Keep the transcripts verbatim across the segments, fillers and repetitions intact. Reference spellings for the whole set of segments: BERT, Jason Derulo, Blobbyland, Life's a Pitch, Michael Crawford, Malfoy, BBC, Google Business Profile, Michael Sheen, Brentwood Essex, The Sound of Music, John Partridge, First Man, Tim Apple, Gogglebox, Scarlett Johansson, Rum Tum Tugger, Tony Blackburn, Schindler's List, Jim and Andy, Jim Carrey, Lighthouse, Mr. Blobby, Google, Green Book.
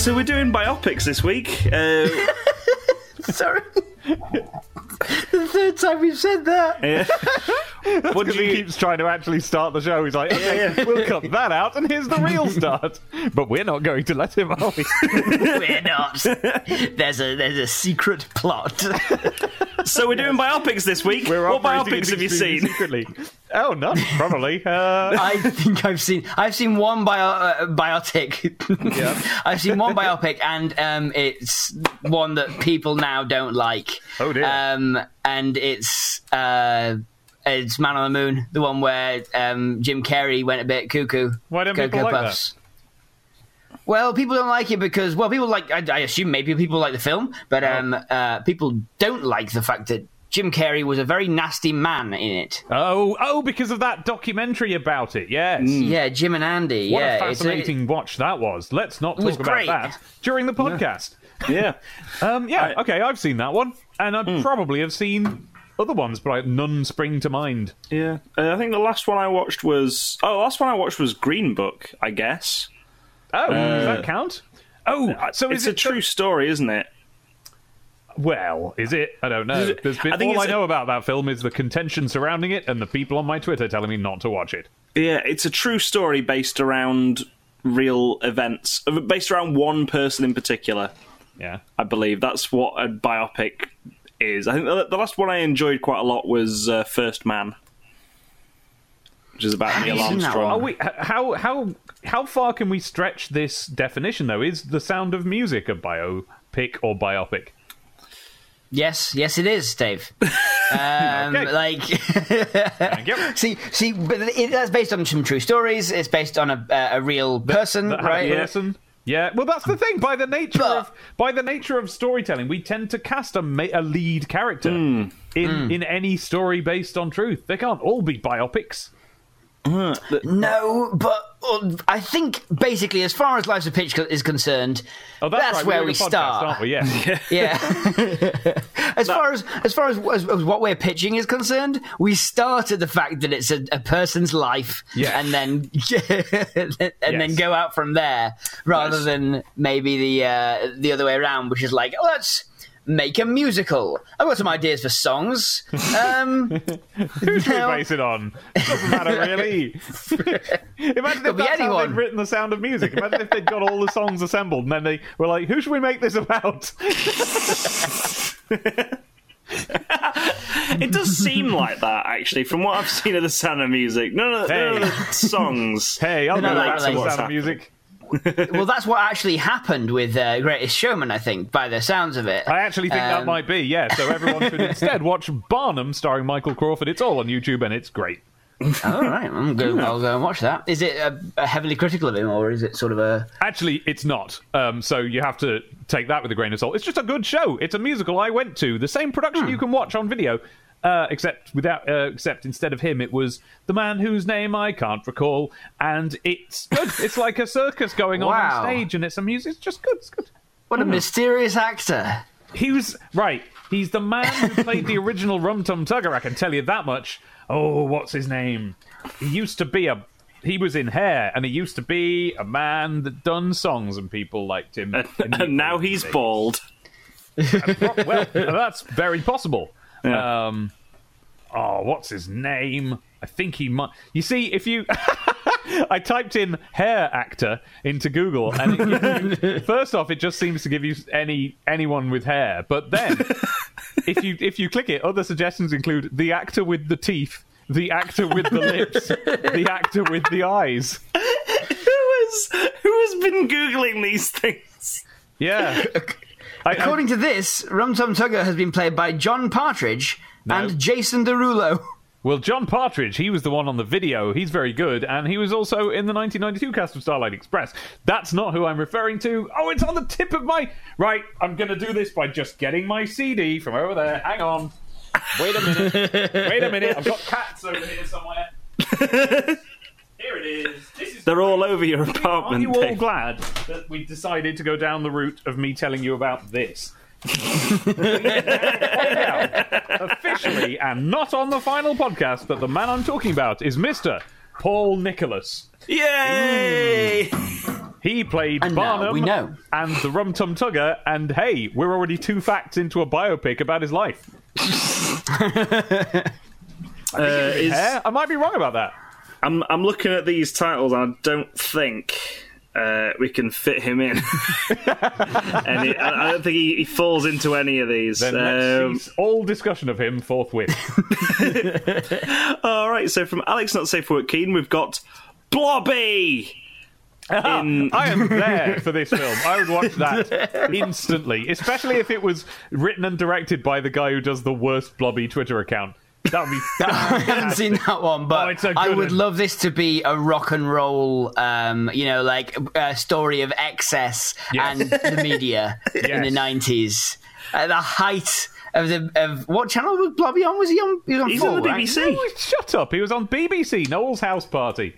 So we're doing biopics this week. Uh... Sorry. The third time we've said that. Yeah. That's because he you... keeps trying to actually start the show. He's like, okay, yeah. We'll cut that out and here's the real start. But we're not going to let him, are we? We're not. There's a there's a secret plot. So we're doing biopics this week. We're what biopics have you seen? Secretly. Oh, none, probably. Uh... I think I've seen I've seen one bio, uh, biopic. Yeah. I've seen one biopic, and um, it's one that people now don't like. Oh dear. Um, and it's uh, it's Man on the Moon, the one where um, Jim Carrey went a bit cuckoo. Why don't Cocoa people like Puffs. That? Well, people don't like it because, well, people like, I, I assume maybe people like the film, but um, uh, people don't like the fact that Jim Carrey was a very nasty man in it. Oh, oh, because of that documentary about it, yes. Mm. Yeah, Jim and Andy. What yeah, a fascinating it's, it, watch that was. Let's not talk about great. That during the podcast. Yeah. Yeah, um, yeah I, okay, I've seen that one, and I mm. probably have seen other ones, but none spring to mind. Yeah, uh, I think the last one I watched was, oh, the last one I watched was Green Book, I guess. Oh, uh, does that count? Oh, so is it's it a true th- story, isn't it? Well, is it? I don't know. There's been, I think all I know a- about that film is the contention surrounding it and the people on my Twitter telling me not to watch it. Yeah, it's a true story based around real events, based around one person in particular. Yeah. I believe that's what a biopic is. I think the last one I enjoyed quite a lot was uh, First Man, which is about Neil Armstrong. Are we, how how how far can we stretch this definition, though? Is The Sound of Music a biopic or biopic? Yes, yes, it is, Dave. Um, okay. Like, thank you. see, see, but it, that's based on some true stories. It's based on a uh, a real person, that, that right? Person. Yeah, well, that's the thing. By the nature but, of by the nature of storytelling, we tend to cast a, ma- a lead character mm, in mm. in any story based on truth. They can't all be biopics. No, but uh, I think basically, as far as Life's a Pitch co- is concerned, oh, that's, that's right. where we podcast, start, aren't we? Yeah, yeah. as, that... far as, as far as as far as what we're pitching is concerned, we start at the fact that it's a, a person's life, yes. and then and yes. then go out from there, rather yes. than maybe the uh, the other way around, which is like, oh, that's. Make a musical. I've got some ideas for songs. Um, Who should now... we base it on? It doesn't matter, really. Imagine if that's how they'd written The Sound of Music. Imagine if they'd got all the songs assembled and then they were like, who should we make this about? It does seem like that, actually, from what I've seen of The Sound of Music. None of, hey. none of the songs. Hey, I'll go back to The Sound happened. of Music. Well, that's what actually happened with uh, Greatest Showman, I think, by the sounds of it. I actually think um, that might be, yeah. So everyone should instead watch Barnum starring Michael Crawford. It's all on YouTube and it's great. All right, I'm good. Yeah. I'll go and watch that. Is it a, a heavily critical of him, or is it sort of a... Actually, it's not. Um, so you have to take that with a grain of salt. It's just a good show. It's a musical I went to. The same production hmm. you can watch on video. Uh, except without, uh, except instead of him, it was the man whose name I can't recall, and it's good. It's like a circus going on wow. on stage, and it's a music. It's just good. It's good. What a know. mysterious actor! He was right. He's the man who played the original Rum Tum Tugger. I can tell you that much. Oh, what's his name? He used to be a. He was in Hair, and he used to be a man that done songs, and people liked him. And, and now he's things. bald. Pro- well, that's very possible. Yeah. Um, oh, what's his name? I think he might. You see, if you, I typed in hair actor into Google, and it gives you, first off, it just seems to give you any anyone with hair. But then, if you if you click it, other suggestions include the actor with the teeth, the actor with the lips, the actor with the eyes. Who has who has been Googling these things? Yeah. I, According I, to this, Rum Tum Tugger has been played by John Partridge no. and Jason Derulo. Well, John Partridge, he was the one on the video. He's very good, and he was also in the nineteen ninety-two cast of Starlight Express. That's not who I'm referring to. Oh, it's on the tip of my... Right, I'm going to do this by just getting my C D from over there. Hang on. Wait a minute. Wait a minute. I've got cats over here somewhere. Here it is. This is They're great. all over your apartment. Are you all thing? glad that we decided to go down the route of me telling you about this? Officially, and not on the final podcast, that the man I'm talking about is Mister Paul Nicholas. Yay! Mm. He played and Barnum we know. and the Rum Tum Tugger, and hey, we're already two facts into a biopic about his life. I, uh, is, I might be wrong about that. I'm I'm looking at these titles and I don't think uh, we can fit him in. and he, I, I don't think he, he falls into any of these. Then um, let's cease all discussion of him forthwith. All right, so from Alex Not Safe for Work Keen, we've got Blobby. Ah, in... I am there for this film. I would watch that instantly, especially if it was written and directed by the guy who does the worst Blobby Twitter account. That would be I haven't seen that one, but oh, I would one. love this to be a rock and roll, um, you know, like a story of excess yes. and the media yes. in the nineties. At the height of the of what channel was Blobby on? Was he on? He was on, He's four, on the B B C. Right? No, shut up! He was on B B C. Noel's House Party.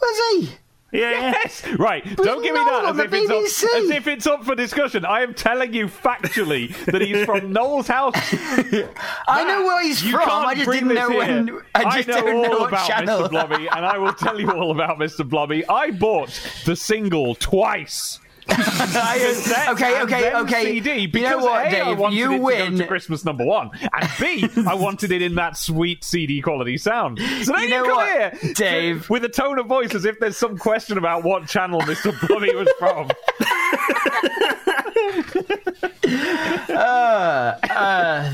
Was he? Yeah, yes. Yeah. Right. But don't give me that as if, it's up, as if it's up for discussion. I am telling you factually that he's from Noel's House. I know where he's you from. I just didn't know here. when. I, just I know don't all know about channel. Mister Blobby, and I will tell you all about Mister Blobby. I bought the single twice. I, okay, okay, okay. C D because you know what, A, Dave, I wanted you it win. to go to Christmas number one, and B, I wanted it in that sweet C D quality sound. So now you, know you come what, here, Dave, to, with a tone of voice as if there's some question about what channel Mister Blobby was from. uh, uh...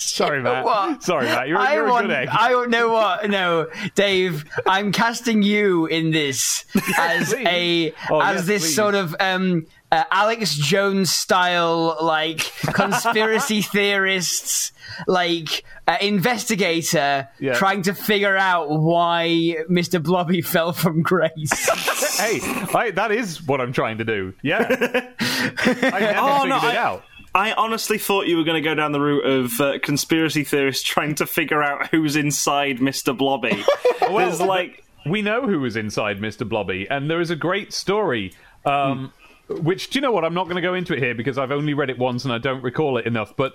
Sorry, Matt. What? Sorry, Matt. You're, I you're want, a good egg. I don't know what. No, Dave. I'm casting you in this as a oh, as yes, this please. sort of um, uh, Alex Jones style, like conspiracy theorists, like uh, investigator yeah. trying to figure out why Mister Blobby fell from grace. Hey, I, that is what I'm trying to do. Yeah. I never oh, figured no, it I... out. I honestly thought you were going to go down the route of uh, conspiracy theorists trying to figure out who's inside Mister Blobby. well, like... We know who is inside Mister Blobby, and there is a great story, um, mm. which, do you know what, I'm not going to go into it here because I've only read it once and I don't recall it enough, but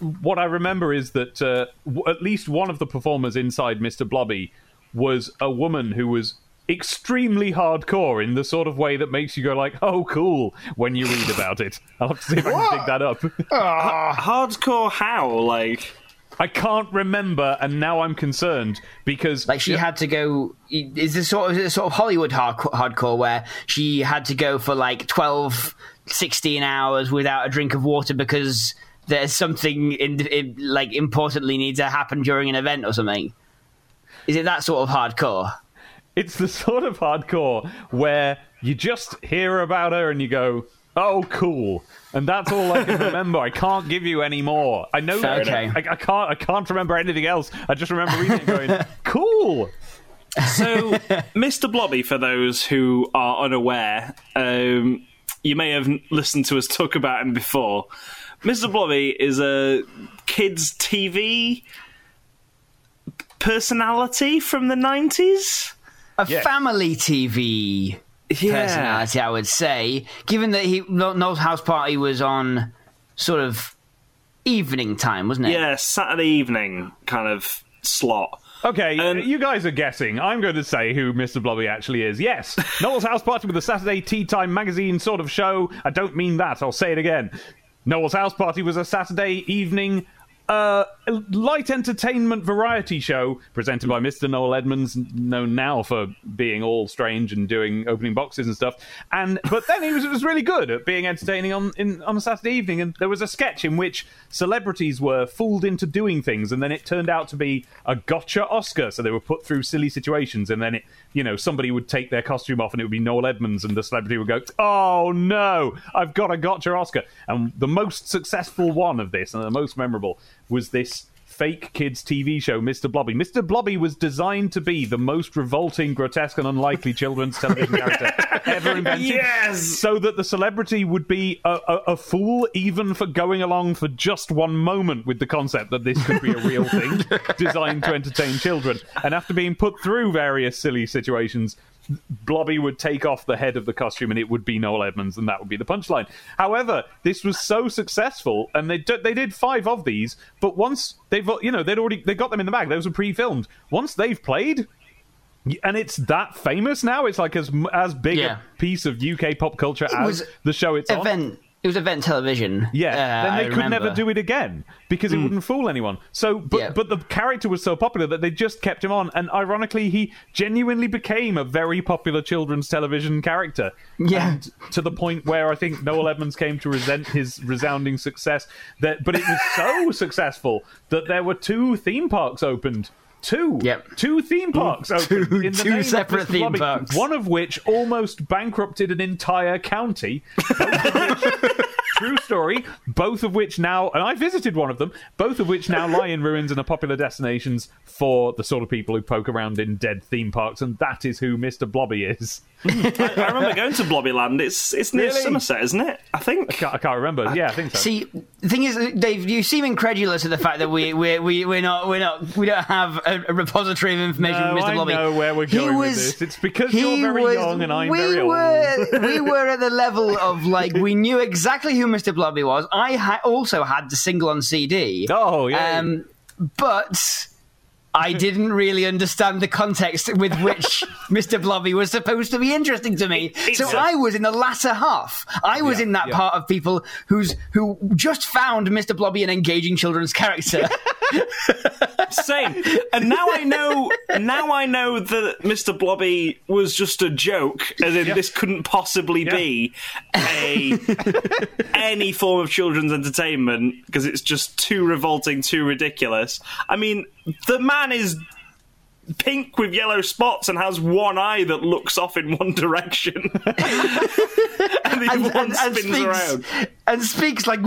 what I remember is that uh, w- at least one of the performers inside Mister Blobby was a woman who was extremely hardcore in the sort of way that makes you go like, oh, cool, when you read about it. I'll have to see if I can dig that up. Uh, hardcore how? Like... I can't remember, and now I'm concerned because... Like, she yeah. had to go... Is this sort of, sort of Hollywood hard, hardcore where she had to go for, like, twelve, sixteen hours without a drink of water because there's something, in, it, like, importantly needs to happen during an event or something? Is it that sort of hardcore? It's the sort of hardcore where you just hear about her and you go, oh, cool. And that's all I can remember. I can't give you any more. I know that. Okay. I, I can't I can't remember anything else. I just remember reading it going, cool. So, Mister Blobby, for those who are unaware, um, you may have listened to us talk about him before. Mister Blobby is a kids' T V personality from the nineties. A yeah. family T V yeah. personality, I would say, given that he Noel's House Party was on sort of evening time, wasn't it? Yeah, Saturday evening kind of slot. Okay, um, you guys are guessing. I'm going to say who Mister Blobby actually is. Yes, Noel's House Party with a Saturday tea time magazine sort of show. I don't mean that. I'll say it again. Noel's House Party was a Saturday evening Uh, light entertainment variety show presented by Mister Noel Edmonds, known now for being all strange and doing opening boxes and stuff. And but then he was, was really good at being entertaining on in, on a Saturday evening. And there was a sketch in which celebrities were fooled into doing things, and then it turned out to be a gotcha Oscar. So they were put through silly situations, and then it, you know, somebody would take their costume off, and it would be Noel Edmonds, and the celebrity would go, "Oh no, I've got a gotcha Oscar." And the most successful one of this, and the most memorable, was this fake kids' T V show, Mister Blobby. Mister Blobby was designed to be the most revolting, grotesque, and unlikely children's television character ever invented. Yes! So that the celebrity would be a, a, a fool even for going along for just one moment with the concept that this could be a real thing designed to entertain children. And after being put through various silly situations, Blobby would take off the head of the costume and it would be Noel Edmonds, and that would be the punchline. However, this was so successful, and they d- they did five of these, but once they've, you know, they'd already, they got them in the bag, those were pre-filmed. Once they've played, And it's that famous now. It's like as as big yeah. a piece of U K pop culture it as the show it's event, on. It was event television. Yeah, uh, then they I could remember. never do it again because it mm. wouldn't fool anyone. So, but yeah. but the character was so popular that they just kept him on, and ironically, he genuinely became a very popular children's television character. Yeah, and to the point where I think Noel Edmonds came to resent his resounding success. That, but it was so successful that there were two theme parks opened. Two, yep. two theme parks. Ooh, two in the two separate theme Blobby, parks. One of which almost bankrupted an entire county. Which, true story. Both of which now, and I visited one of them. Both of which now lie in ruins and are popular destinations for the sort of people who poke around in dead theme parks, and that is who Mister Blobby is. I, I remember going to Blobbyland. It's it's near really? Somerset, isn't it? I think. I can't, I can't remember. I, yeah, I think so. See, the thing is, Dave, you seem incredulous at the fact that we we we we're not we're not we don't have a, a repository of information. No, with Mister Blobby. I know where we're going was, with this. It's because you're very was, young and I'm we very old. Were, we were at the level of like we knew exactly who Mister Blobby was. I ha- also had the single on C D. Oh yeah. Um, but. I didn't really understand the context with which Mister Blobby was supposed to be interesting to me. It, so a... I was in the latter half. I was yeah, in that yeah. part of people who's who just found Mister Blobby an engaging children's character. Same. And now I know now I know that Mister Blobby was just a joke, as in yep. this couldn't possibly yep. be a any form of children's entertainment because it's just too revolting, too ridiculous. I mean, the man is pink with yellow spots and has one eye that looks off in one direction. And the and, one and, and spins speaks, around. And speaks like...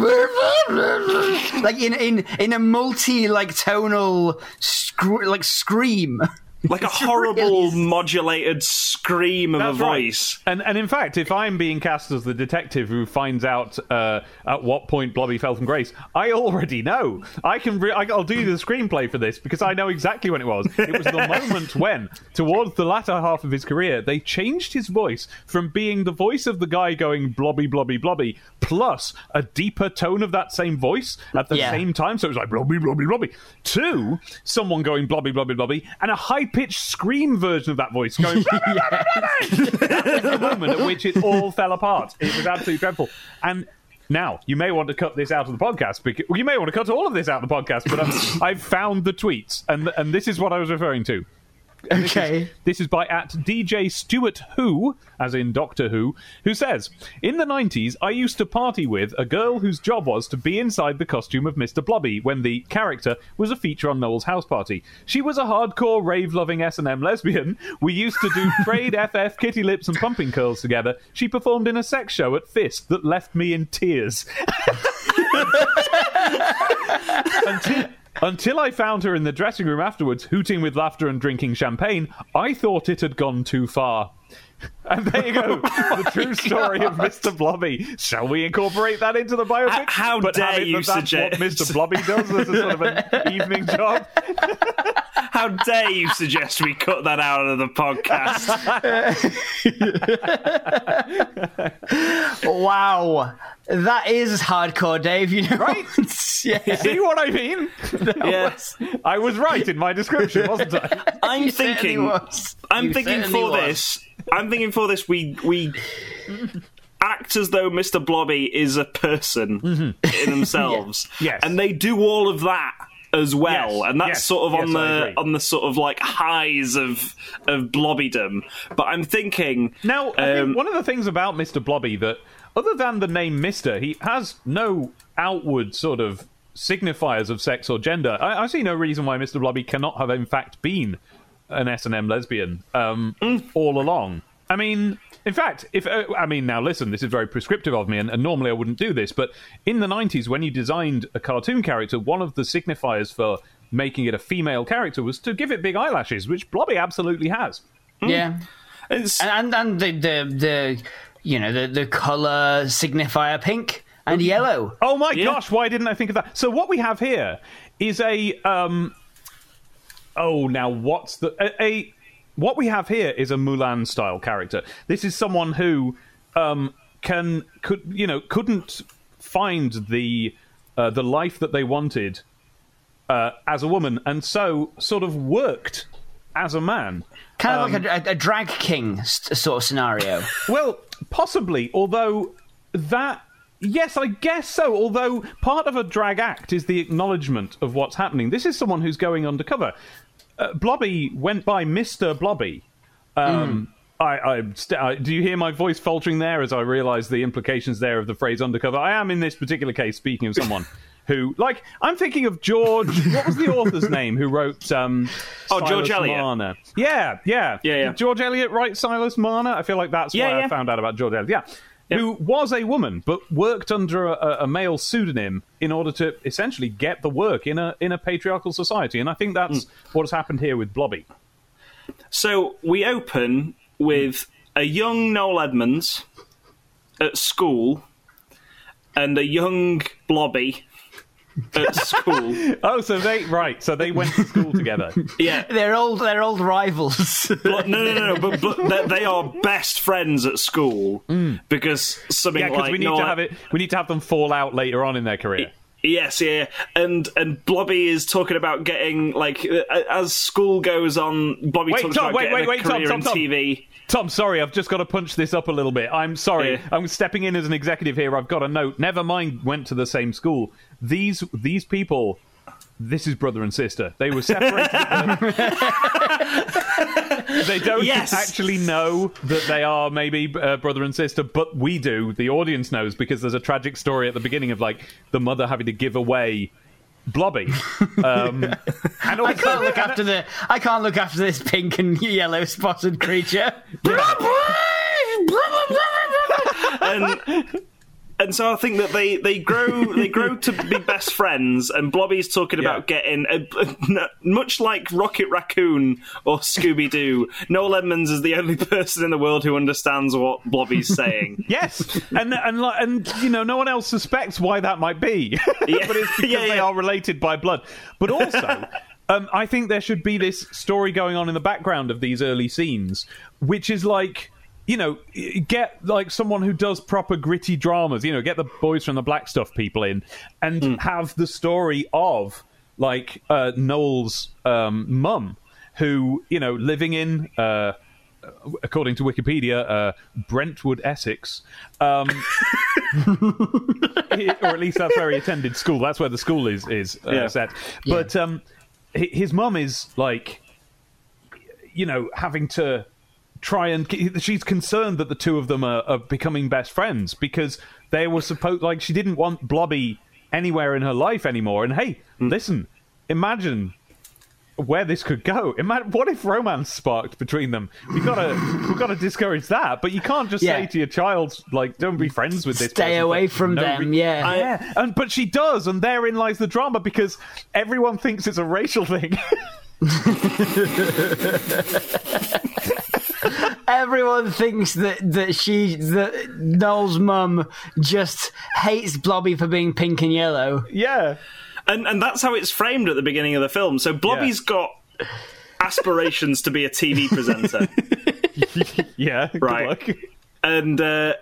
like in, in, in a multi-like tonal sc- like scream. Like a horrible modulated scream of That's a voice. Right. And and in fact, if I'm being cast as the detective who finds out uh, at what point Blobby fell from grace, I already know. I can re- I'll do the screenplay for this because I know exactly when it was. It was the moment when, towards the latter half of his career, they changed his voice from being the voice of the guy going Blobby, Blobby, Blobby, plus a deeper tone of that same voice at the yeah. same time. So it was like Blobby, Blobby, Blobby, to someone going Blobby, Blobby, Blobby, and a high pitched scream version of that voice going blah, blah, blah, blah, blah. That was the moment at which it all fell apart. It was absolutely dreadful. And now you may want to cut this out of the podcast because well, you may want to cut all of this out of the podcast, but I've, I've found the tweets and and this is what I was referring to. And okay. This is, this is by at D J Stuart Who, as in Doctor Who, who says, in the nineties, I used to party with a girl whose job was to be inside the costume of Mister Blobby when the character was a feature on Noel's House Party. She was a hardcore rave-loving S and M lesbian. We used to do trade F F, kitty lips and pumping curls together. She performed in a sex show at Fisk that left me in tears. Until... Until I found her in the dressing room afterwards, hooting with laughter and drinking champagne, I thought it had gone too far. And there you go, oh the true story God. Of Mister Blobby. Shall we incorporate that into the biopic? Uh, how but dare you suggest... what Mister Blobby does as a sort of an evening job? How dare you suggest we cut that out of the podcast? Wow. That is hardcore, Dave, you know. Right? Yeah. See what I mean? Yes. Was, I was right in my description, wasn't I? I'm you thinking I'm you thinking for was. this I'm thinking for this we we act as though Mister Blobby is a person mm-hmm. in themselves. Yeah. Yes. And they do all of that as well, yes, and that's yes, sort of yes, on the on the sort of like highs of of Blobbydom. But I'm thinking now. Um, I think one of the things about Mister Blobby that, other than the name Mister, he has no outward sort of signifiers of sex or gender. I, I see no reason why Mister Blobby cannot have in fact been an S and M lesbian um, mm. all along. I mean, in fact, if uh, I mean now, listen, this is very prescriptive of me, and, and normally I wouldn't do this, but in the nineties, when you designed a cartoon character, one of the signifiers for making it a female character was to give it big eyelashes, which Blobby absolutely has. Mm. Yeah, it's... and and, and the, the the you know the the colour signifier pink and yellow. Oh my yeah. gosh, why didn't I think of that? So what we have here is a um. Oh, now what's the a. a What we have here is a Mulan-style character. This is someone who um, can, could, you know, couldn't find the uh, the life that they wanted uh, as a woman, and so sort of worked as a man. Kind of um, like a, a drag king sort of scenario. Well, possibly, although that... Yes, I guess so, although part of a drag act is the acknowledgement of what's happening. This is someone who's going undercover. Uh, Blobby went by Mister Blobby. Um, mm. I, I, st- I do you hear my voice faltering there as I realise the implications there of the phrase undercover? I am, in this particular case, speaking of someone who... Like, I'm thinking of George... What was the author's name who wrote um, oh, Silas George Eliot. Marner? Yeah, yeah, yeah, yeah. Did George Eliot write Silas Marner? I feel like that's yeah, where yeah. I found out about George Eliot. Yeah. Yep. Who was a woman, but worked under a, a male pseudonym in order to essentially get the work in a in a patriarchal society. And I think that's mm. what has happened here with Blobby. So we open with a young Noel Edmonds at school and a young Blobby at school. Oh, so they right, so they went to school together. Yeah, they're old. They're old rivals. Blo- no, no, no, no. But, but they are best friends at school mm. because something yeah, like we need Noel- to have it. We need to have them fall out later on in their career. Yes, yeah, and and Blobby is talking about getting like as school goes on. Blobby wait, talks Tom, about wait, getting wait, wait, a career Tom, Tom, in Tom. T V. Tom, sorry, I've just got to punch this up a little bit. I'm sorry. Yeah. I'm stepping in as an executive here. I've got a note. Never mind went to the same school. These these people, this is brother and sister. They were separated. They don't yes. actually know that they are maybe uh, brother and sister, but we do. The audience knows because there's a tragic story at the beginning of like the mother having to give away Blobby. Um, yeah. and I can't look after the. I can't look after this pink and yellow spotted creature. and, and so I think that they, they grow they grow to be best friends. And Blobby's talking yeah. about getting a, a, much like Rocket Raccoon or Scooby Doo. Noel Edmonds is the only person in the world who understands what Blobby's saying. Yes, and and and you know no one else suspects why that might be, yeah. but it's because yeah, yeah. they are related by blood. But also, um, I think there should be this story going on in the background of these early scenes, which is like. You know, get, like, someone who does proper gritty dramas, you know, get the boys from the Black Stuff people in and mm. have the story of, like, uh, Noel's um, mum, who, you know, living in, uh, according to Wikipedia, uh, Brentwood, Essex, um, or at least that's where he attended school. That's where the school is, is uh, yeah. set. Yeah. But um, his mum is, like, you know, having to... Try and she's concerned that the two of them are, are becoming best friends because they were supposed like she didn't want Blobby anywhere in her life anymore. And hey, mm. listen, imagine where this could go. Imagine what if romance sparked between them? We gotta we gotta discourage that. But you can't just yeah. say to your child like, "Don't be friends with this." Stay person, away from no them. Re- yeah, I, yeah. And but she does, and therein lies the drama because everyone thinks it's a racial thing. Everyone thinks that, that she, that Noel's mum just hates Blobby for being pink and yellow. Yeah. And and that's how it's framed at the beginning of the film. So Blobby's yeah. got aspirations to be a T V presenter. Yeah, right. Good luck. And, uh,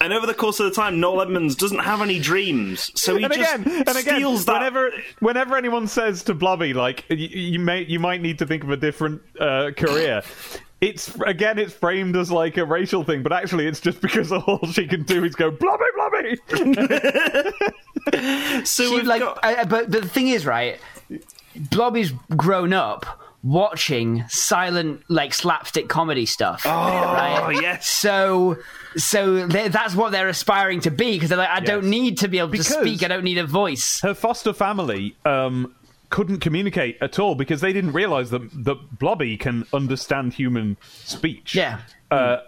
and over the course of the time, Noel Edmonds doesn't have any dreams. So he and just again, and steals again, whenever, that. Whenever anyone says to Blobby, like, you, you, may, you might need to think of a different uh, career... It's again, it's framed as like a racial thing, but actually, it's just because all she can do is go Blobby, Blobby. So she, like, got... uh, but, but the thing is, right? Blobby's grown up watching silent, like slapstick comedy stuff. Oh, right? Yes. So, so that's what they're aspiring to be because they're like, I yes. don't need to be able because to speak. I don't need a voice. Her foster family. Um, couldn't communicate at all because they didn't realise that, that Blobby can understand human speech. Yeah. Uh,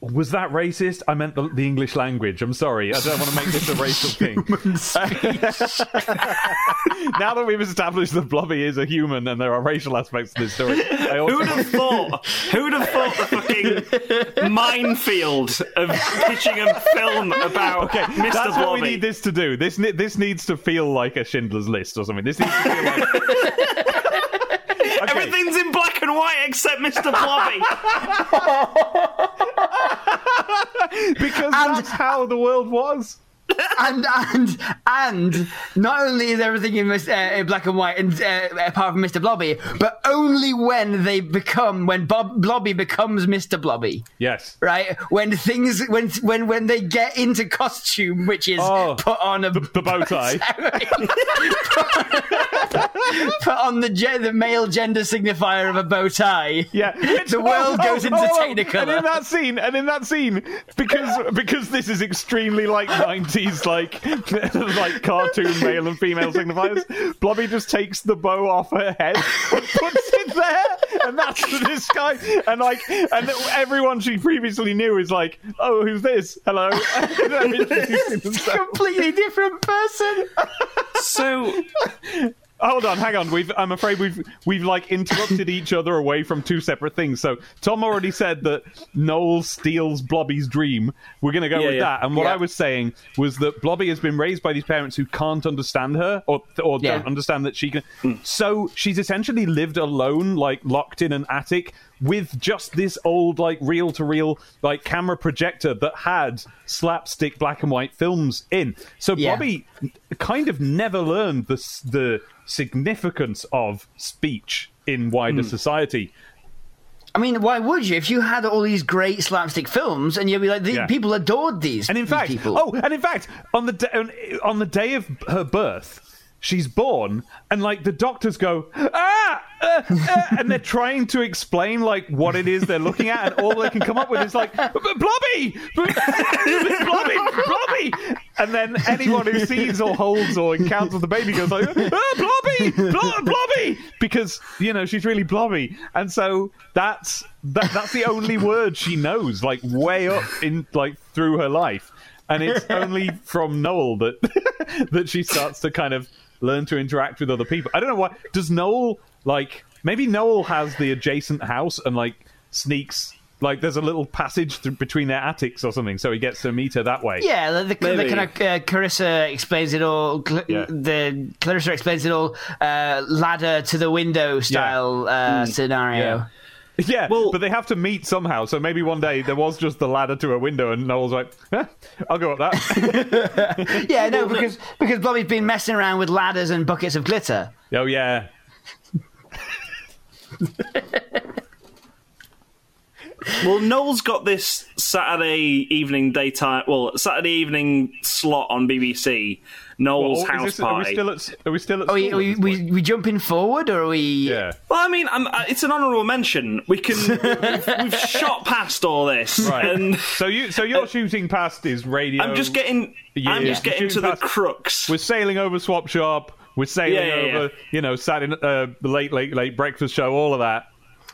was that racist? I meant the, the English language. I'm sorry. I don't want to make this a racial thing. Now that we've established that Blobby is a human and there are racial aspects to this story. I also... Who would have thought? Who would have thought the fucking minefield of pitching a film about okay, Mister Blobby? That's what we need this to do. This, this needs to feel like a Schindler's List or something. This needs to feel like... Okay. Everything's in black and white except Mister Blobby. Because and, that's how the world was. and and and not only is everything in, uh, in black and white, and uh, apart from Mister Blobby, but only when they become when Bob Blobby becomes Mister Blobby. Yes, right. When things when when when they get into costume, which is oh, put on a the, the bow tie, put, put on the ge- the male gender signifier of a bow tie. Yeah, it's, the world oh, goes oh, into oh, Technicolor. And in that scene, and in that scene, because because this is extremely like nineties like like cartoon male and female signifiers, Blobby just takes the bow off her head and puts it there, and that's the disguise. And like, and everyone she previously knew is like, oh, who's this? Hello. It's a completely different person. So hold on, hang on. We've, I'm afraid we've we've like interrupted each other away from two separate things. So Tom already said that Noel steals Blobby's dream. We're going to go yeah, with yeah. that. And what yeah. I was saying was that Blobby has been raised by these parents who can't understand her or or yeah. don't understand that she can. Mm. So she's essentially lived alone, like locked in an attic, with just this old like reel-to-reel like camera projector that had slapstick black and white films in. So yeah. Blobby kind of never learned the the significance of speech in wider mm. society. I mean, why would you? If you had all these great slapstick films, and you'd be like, the, yeah. people adored these. And in these fact, people. oh, and in fact, on the day, on the day of her birth, she's born, and like the doctors go, ah, uh, uh, and they're trying to explain like what it is they're looking at, and all they can come up with is like Blobby, Blobby, Blobby, and then anyone who sees or holds or encounters the baby goes like, ah, Blobby, Blo- Blobby, because you know she's really blobby, and so that's that, that's the only word she knows, like way up in like through her life, and it's only from Noel that that she starts to kind of learn to interact with other people. I don't know why. Does Noel, like, maybe Noel has the adjacent house and, like, sneaks, like, there's a little passage th- between their attics or something, so he gets to meet her that way. Yeah, the, the, the kind of uh, Clarissa Explains It All, Cl- yeah. the Clarissa Explains It All uh, ladder to the window style yeah. uh, mm. scenario. Yeah. Yeah, well, but they have to meet somehow, so maybe one day there was just the ladder to a window and Noel's like, eh, I'll go up that. yeah, no, because because Blobby's been messing around with ladders and buckets of glitter. Oh, yeah. Well, Noel's got this Saturday evening daytime, well, Saturday evening slot on B B C, Noel's well, House this, Party. Are we still at, are we still at are we, are we, we, we jumping forward, or are we... Yeah. Well, I mean, I'm, it's an honourable mention. We can... we've, we've shot past all this. Right. And, so you, so your uh, shooting past is radio... I'm just getting... Yeah, I'm just yeah. getting to the crux. We're sailing over Swap Shop, we're sailing yeah, yeah, over, yeah. you know, Saturday, uh, late, late, late breakfast show, all of that.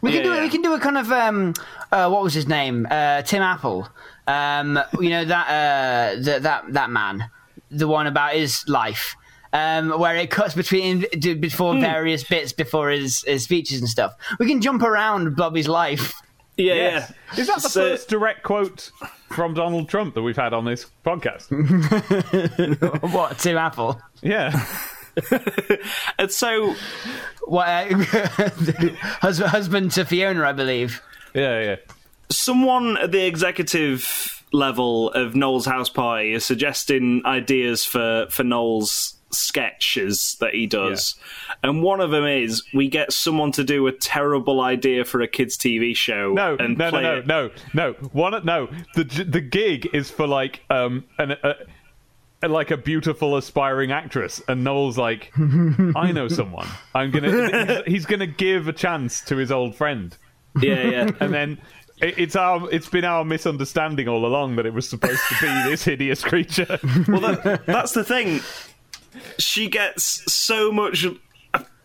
We yeah, can do yeah. we can do a kind of um, uh, what was his name? Uh, Tim Apple. Um, you know that uh, the, that that man, the one about his life, um, where it cuts between before mm. various bits before his, his speeches and stuff. We can jump around Blobby's life. Yeah, yes. yeah. Is that the so, first direct quote from Donald Trump that we've had on this podcast? What, Tim Apple? Yeah. And so what, uh, husband to Fiona, I believe. Yeah, yeah. Someone at the executive level of Noel's House Party is suggesting ideas for, for Noel's sketches that he does. Yeah. And one of them is we get someone to do a terrible idea for a kids' T V show. No, and no, play no, no, it. no, no. One, no. The the gig is for like um an. Uh, like a beautiful aspiring actress, and Noel's like, I know someone. I'm gonna. He's, he's gonna give a chance to his old friend. Yeah, yeah. And then it, it's our. It's been our misunderstanding all along that it was supposed to be this hideous creature. Well, that, that's the thing. She gets so much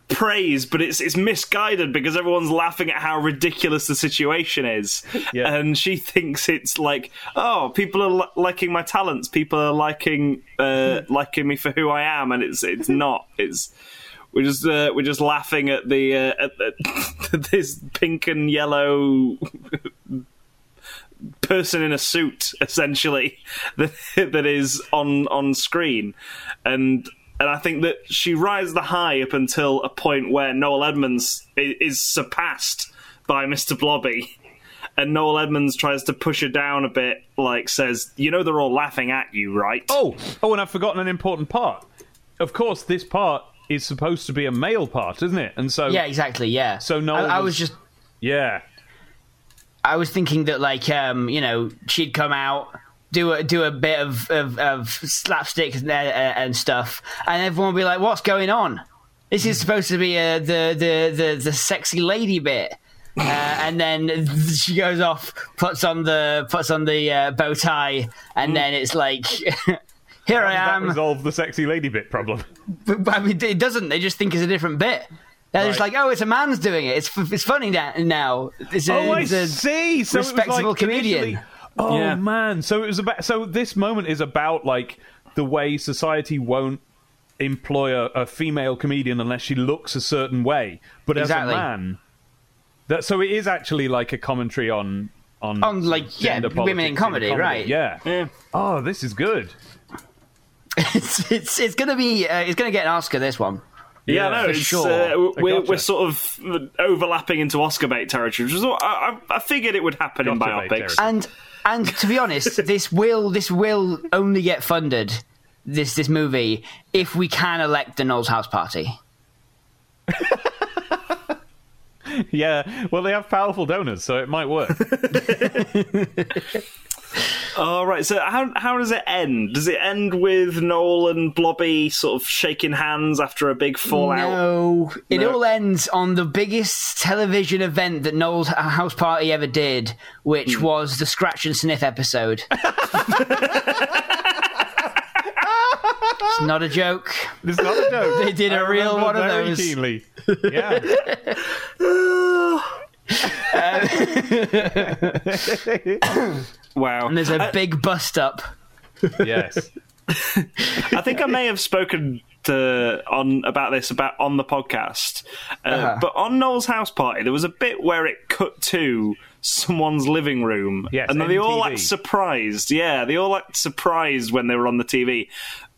praise, but it's it's misguided because everyone's laughing at how ridiculous the situation is, yeah. and she thinks it's like, oh, people are li- liking my talents, people are liking uh, liking me for who I am, and it's it's not. It's we're just uh, we're just laughing at the uh, at the, this pink and yellow person in a suit, essentially, that that is on on screen, and. And I think that she rides the high up until a point where Noel Edmonds is surpassed by Mister Blobby. and Noel Edmonds tries to push her down a bit, like says, you know they're all laughing at you, right? Oh, oh, and I've forgotten an important part. Of course, this part is supposed to be a male part, isn't it? And so yeah, exactly, yeah. So Noel, I, I was just yeah, I was thinking that like um, you know she'd come out. Do a, do a bit of, of, of slapstick and, uh, and stuff, and everyone would be like, what's going on? This is supposed to be uh, the, the, the, the sexy lady bit. Uh, and then she goes off, puts on the puts on the uh, bow tie, and mm. then it's like, here I am. How does that resolve the sexy lady bit problem? But, but, I mean, it doesn't. They just think it's a different bit. They're right. Just like, oh, it's a man's doing it. It's it's funny now. It's a, oh, I it's a see. So respectable like comedian. Initially- Oh yeah. man! So it was about. So this moment is about like the way society won't employ a, a female comedian unless she looks a certain way. But exactly. as a man, that so it is actually like a commentary on on, on like yeah, women in comedy, comedy. right? Yeah. yeah. Oh, this is good. it's it's it's gonna be uh, it's gonna get an Oscar, this one. Yeah, yeah, no, it's, sure. uh, we're, gotcha. we're sort of overlapping into Oscar bait territory, which is what I, I figured it would happen gotcha in biopics. And and to be honest, this will this will only get funded this this movie if we can elect the Noel's House Party. Yeah, well, they have powerful donors, so it might work. All right, so how how does it end? Does it end with Noel and Blobby sort of shaking hands after a big fallout? No, it no. all ends on the biggest television event that Noel's House Party ever did, which mm. was the Scratch and Sniff episode. It's not a joke. It's not a joke. They did a I real one of those. Keenly. Yeah. um, wow. And there's a I, big bust up. Yes. I think I may have spoken to, on about this about on the podcast, uh, uh-huh. but on Noel's House Party there was a bit where it cut to someone's living room, yes, and they all act surprised. Yeah, they all act surprised when they were on the T V.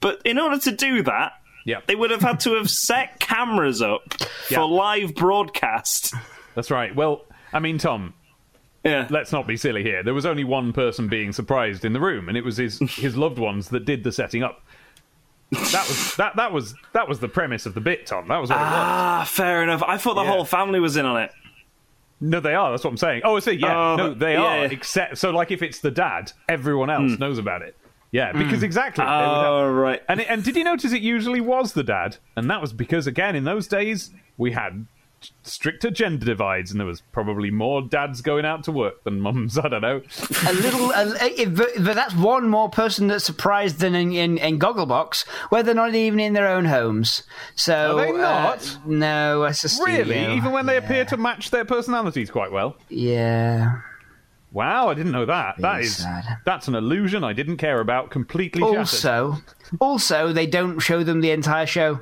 But in order to do that, yep. they would have had to have set cameras up for yep. live broadcast. That's right. Well, I mean, Tom, yeah. let's not be silly here. There was only one person being surprised in the room, and it was his, his loved ones that did the setting up. That was that that was that was the premise of the bit, Tom. That was what ah, it was. Fair enough. I thought the yeah. whole family was in on it. No, they are. That's what I'm saying. Oh, I see. Yeah, uh, no, they yeah, are. Yeah. Except so, like, if it's the dad, everyone else mm. knows about it. Yeah, because mm. exactly. Oh, have... right. And, it, and did you notice it usually was the dad? And that was because, again, in those days, we had stricter gender divides, and there was probably more dads going out to work than mums. I don't know. a little, a, but that's one more person that's surprised than in, in, in Gogglebox, where they're not even in their own homes. So are they not? Uh, no, it's a studio. Really, even when yeah. they appear to match their personalities quite well. Yeah. Wow, I didn't know that. That is sad. That's an illusion I didn't care about. Completely shattered. Also, also, they don't show them the entire show.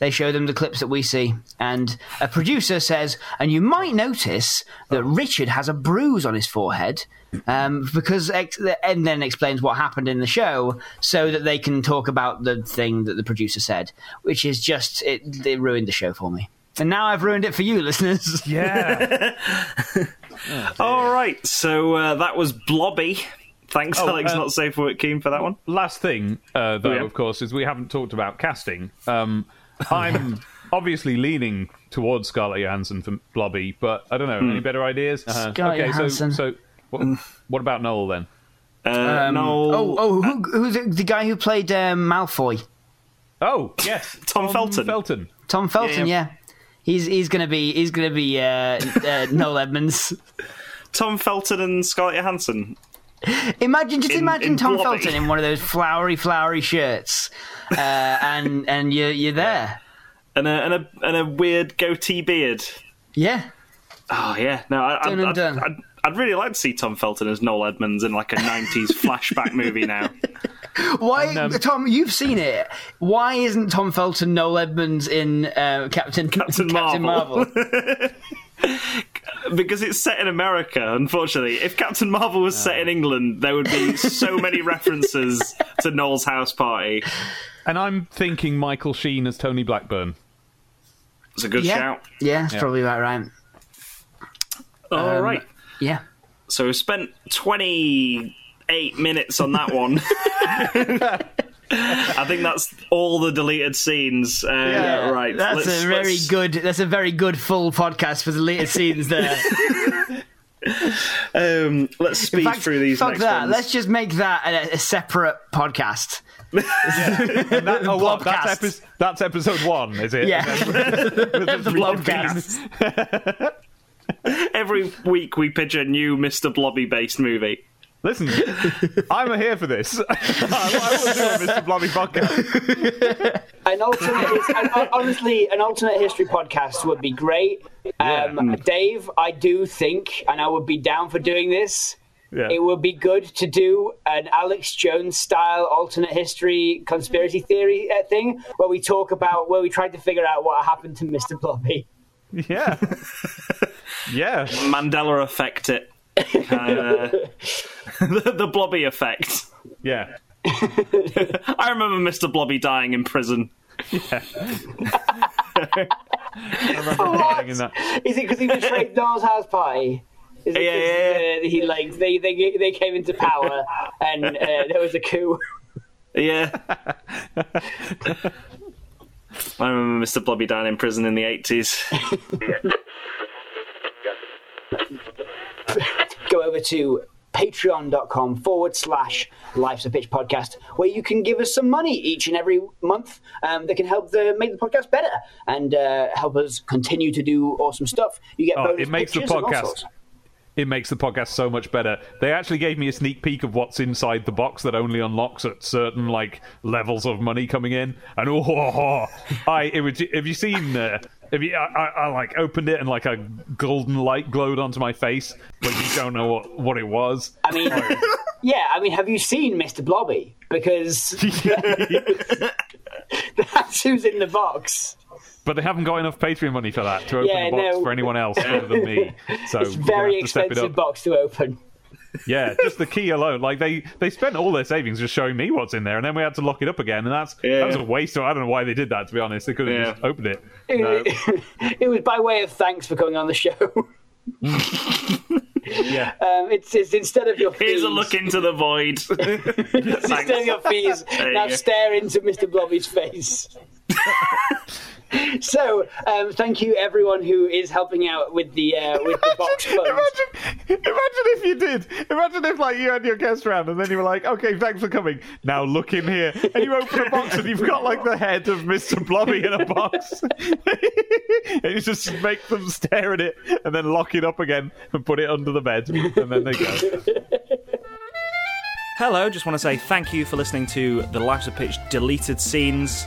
They show them the clips that we see. And a producer says, and you might notice that Richard has a bruise on his forehead, um, because ex- and then explains what happened in the show so that they can talk about the thing that the producer said, which is just, it, it ruined the show for me. And now I've ruined it for you, listeners. Yeah. Oh, all right, so uh, that was Blobby. Thanks, oh, Alex, uh, not safe for work keen for that one. Last thing, uh, though, oh, yeah. of course, is we haven't talked about casting. Um, I'm obviously leaning towards Scarlett Johansson for Blobby, but I don't know, mm. any better ideas? Uh-huh. Scarlett okay, Johansson. So, so what, what about Noel, then? Uh, um, Noel... Oh, oh who, who's the, the guy who played uh, Malfoy? Oh, yes. Tom, Tom Felton. Felton. Tom Felton, yeah. yeah. He's he's gonna be he's gonna be uh, uh, Noel Edmonds, Tom Felton, and Scarlett Johansson. Imagine just in, imagine in Tom Blobby. Felton in one of those flowery flowery shirts, uh, and and you're you're there, and a and a and a weird goatee beard. Yeah. Oh yeah. No, I, done I, and done. I, I'd, I'd really like to see Tom Felton as Noel Edmonds in like a nineties flashback movie now. Why, and, um, Tom? You've seen it. Why isn't Tom Felton Noel Edmonds in uh, Captain Captain, Captain Marvel? Marvel? Because it's set in America. Unfortunately, if Captain Marvel was oh. set in England, there would be so many references to Noel's House Party. And I'm thinking Michael Sheen as Tony Blackburn. It's a good yeah. shout. Yeah, that's yeah. probably about right. All um, right. Yeah. So we spent twenty-eight minutes on that one. I think that's all the deleted scenes. Uh, yeah, right. That's let's, a very let's... good. That's a very good full podcast for deleted scenes. There. um, let's speed fact, through these. Fuck next that. Ones. Let's just make that a, a separate podcast. Yeah. And that, oh, what, that's, epi- that's episode one, is it? Yeah. The Blobcast. Every week we pitch a new Mister Blobby based movie. Listen, I'm here for this. I, I will do a Mister Blobby podcast. An alternate, an, honestly, an alternate history podcast would be great. Um, yeah. Dave, I do think, and I would be down for doing this. Yeah. It would be good to do an Alex Jones style alternate history conspiracy theory uh, thing where we talk about where we tried to figure out what happened to Mister Blobby. Yeah. Yeah. Mandela effect it. Uh, the, the Blobby effect. Yeah. I remember Mister Blobby dying in prison. Yeah. I remember what? Dying in that. Is it because he betrayed Noel's House Party? Is it yeah, yeah, yeah. Uh, he like they, they they came into power and uh, there was a coup. Yeah. I remember Mister Blobby dying in prison in the eighties. Go over to patreon.com forward slash Life's a Pitch podcast, where you can give us some money each and every month um, that can help the, make the podcast better and uh, help us continue to do awesome stuff. You get oh, bonus it makes pictures the podcast. It makes the podcast so much better. They actually gave me a sneak peek of what's inside the box that only unlocks at certain like levels of money coming in. And oh, oh, oh I it would, have you seen? Uh, have you? I, I, I like opened it and like a golden light glowed onto my face, but you don't know what, what it was. I mean, yeah. I mean, have you seen Mister Blobby? Because that's who's in the box. But they haven't got enough Patreon money for that to open yeah, a box no. for anyone else other than me. So it's very expensive it box to open. Yeah, just the key alone. Like they, they spent all their savings just showing me what's in there, and then we had to lock it up again, and that's yeah. that was a waste. Of, I don't know why they did that. To be honest, they could have yeah. just opened it. No. It was by way of thanks for coming on the show. Yeah, um, it's, it's instead of your fees. Here's a look into the void. Instead of your fees, there now you stare into Mister Blobby's face. So, um, thank you everyone who is helping out with the uh, with imagine, the box fund. Imagine, imagine if you did. Imagine if like you had your guest round and then you were like, okay, thanks for coming. Now look in here, and you open a box and you've got like the head of Mister Blobby in a box, and you just make them stare at it and then lock it up again and put it under the bed, and then they go. Hello, just want to say thank you for listening to the Life's a Pitch deleted scenes.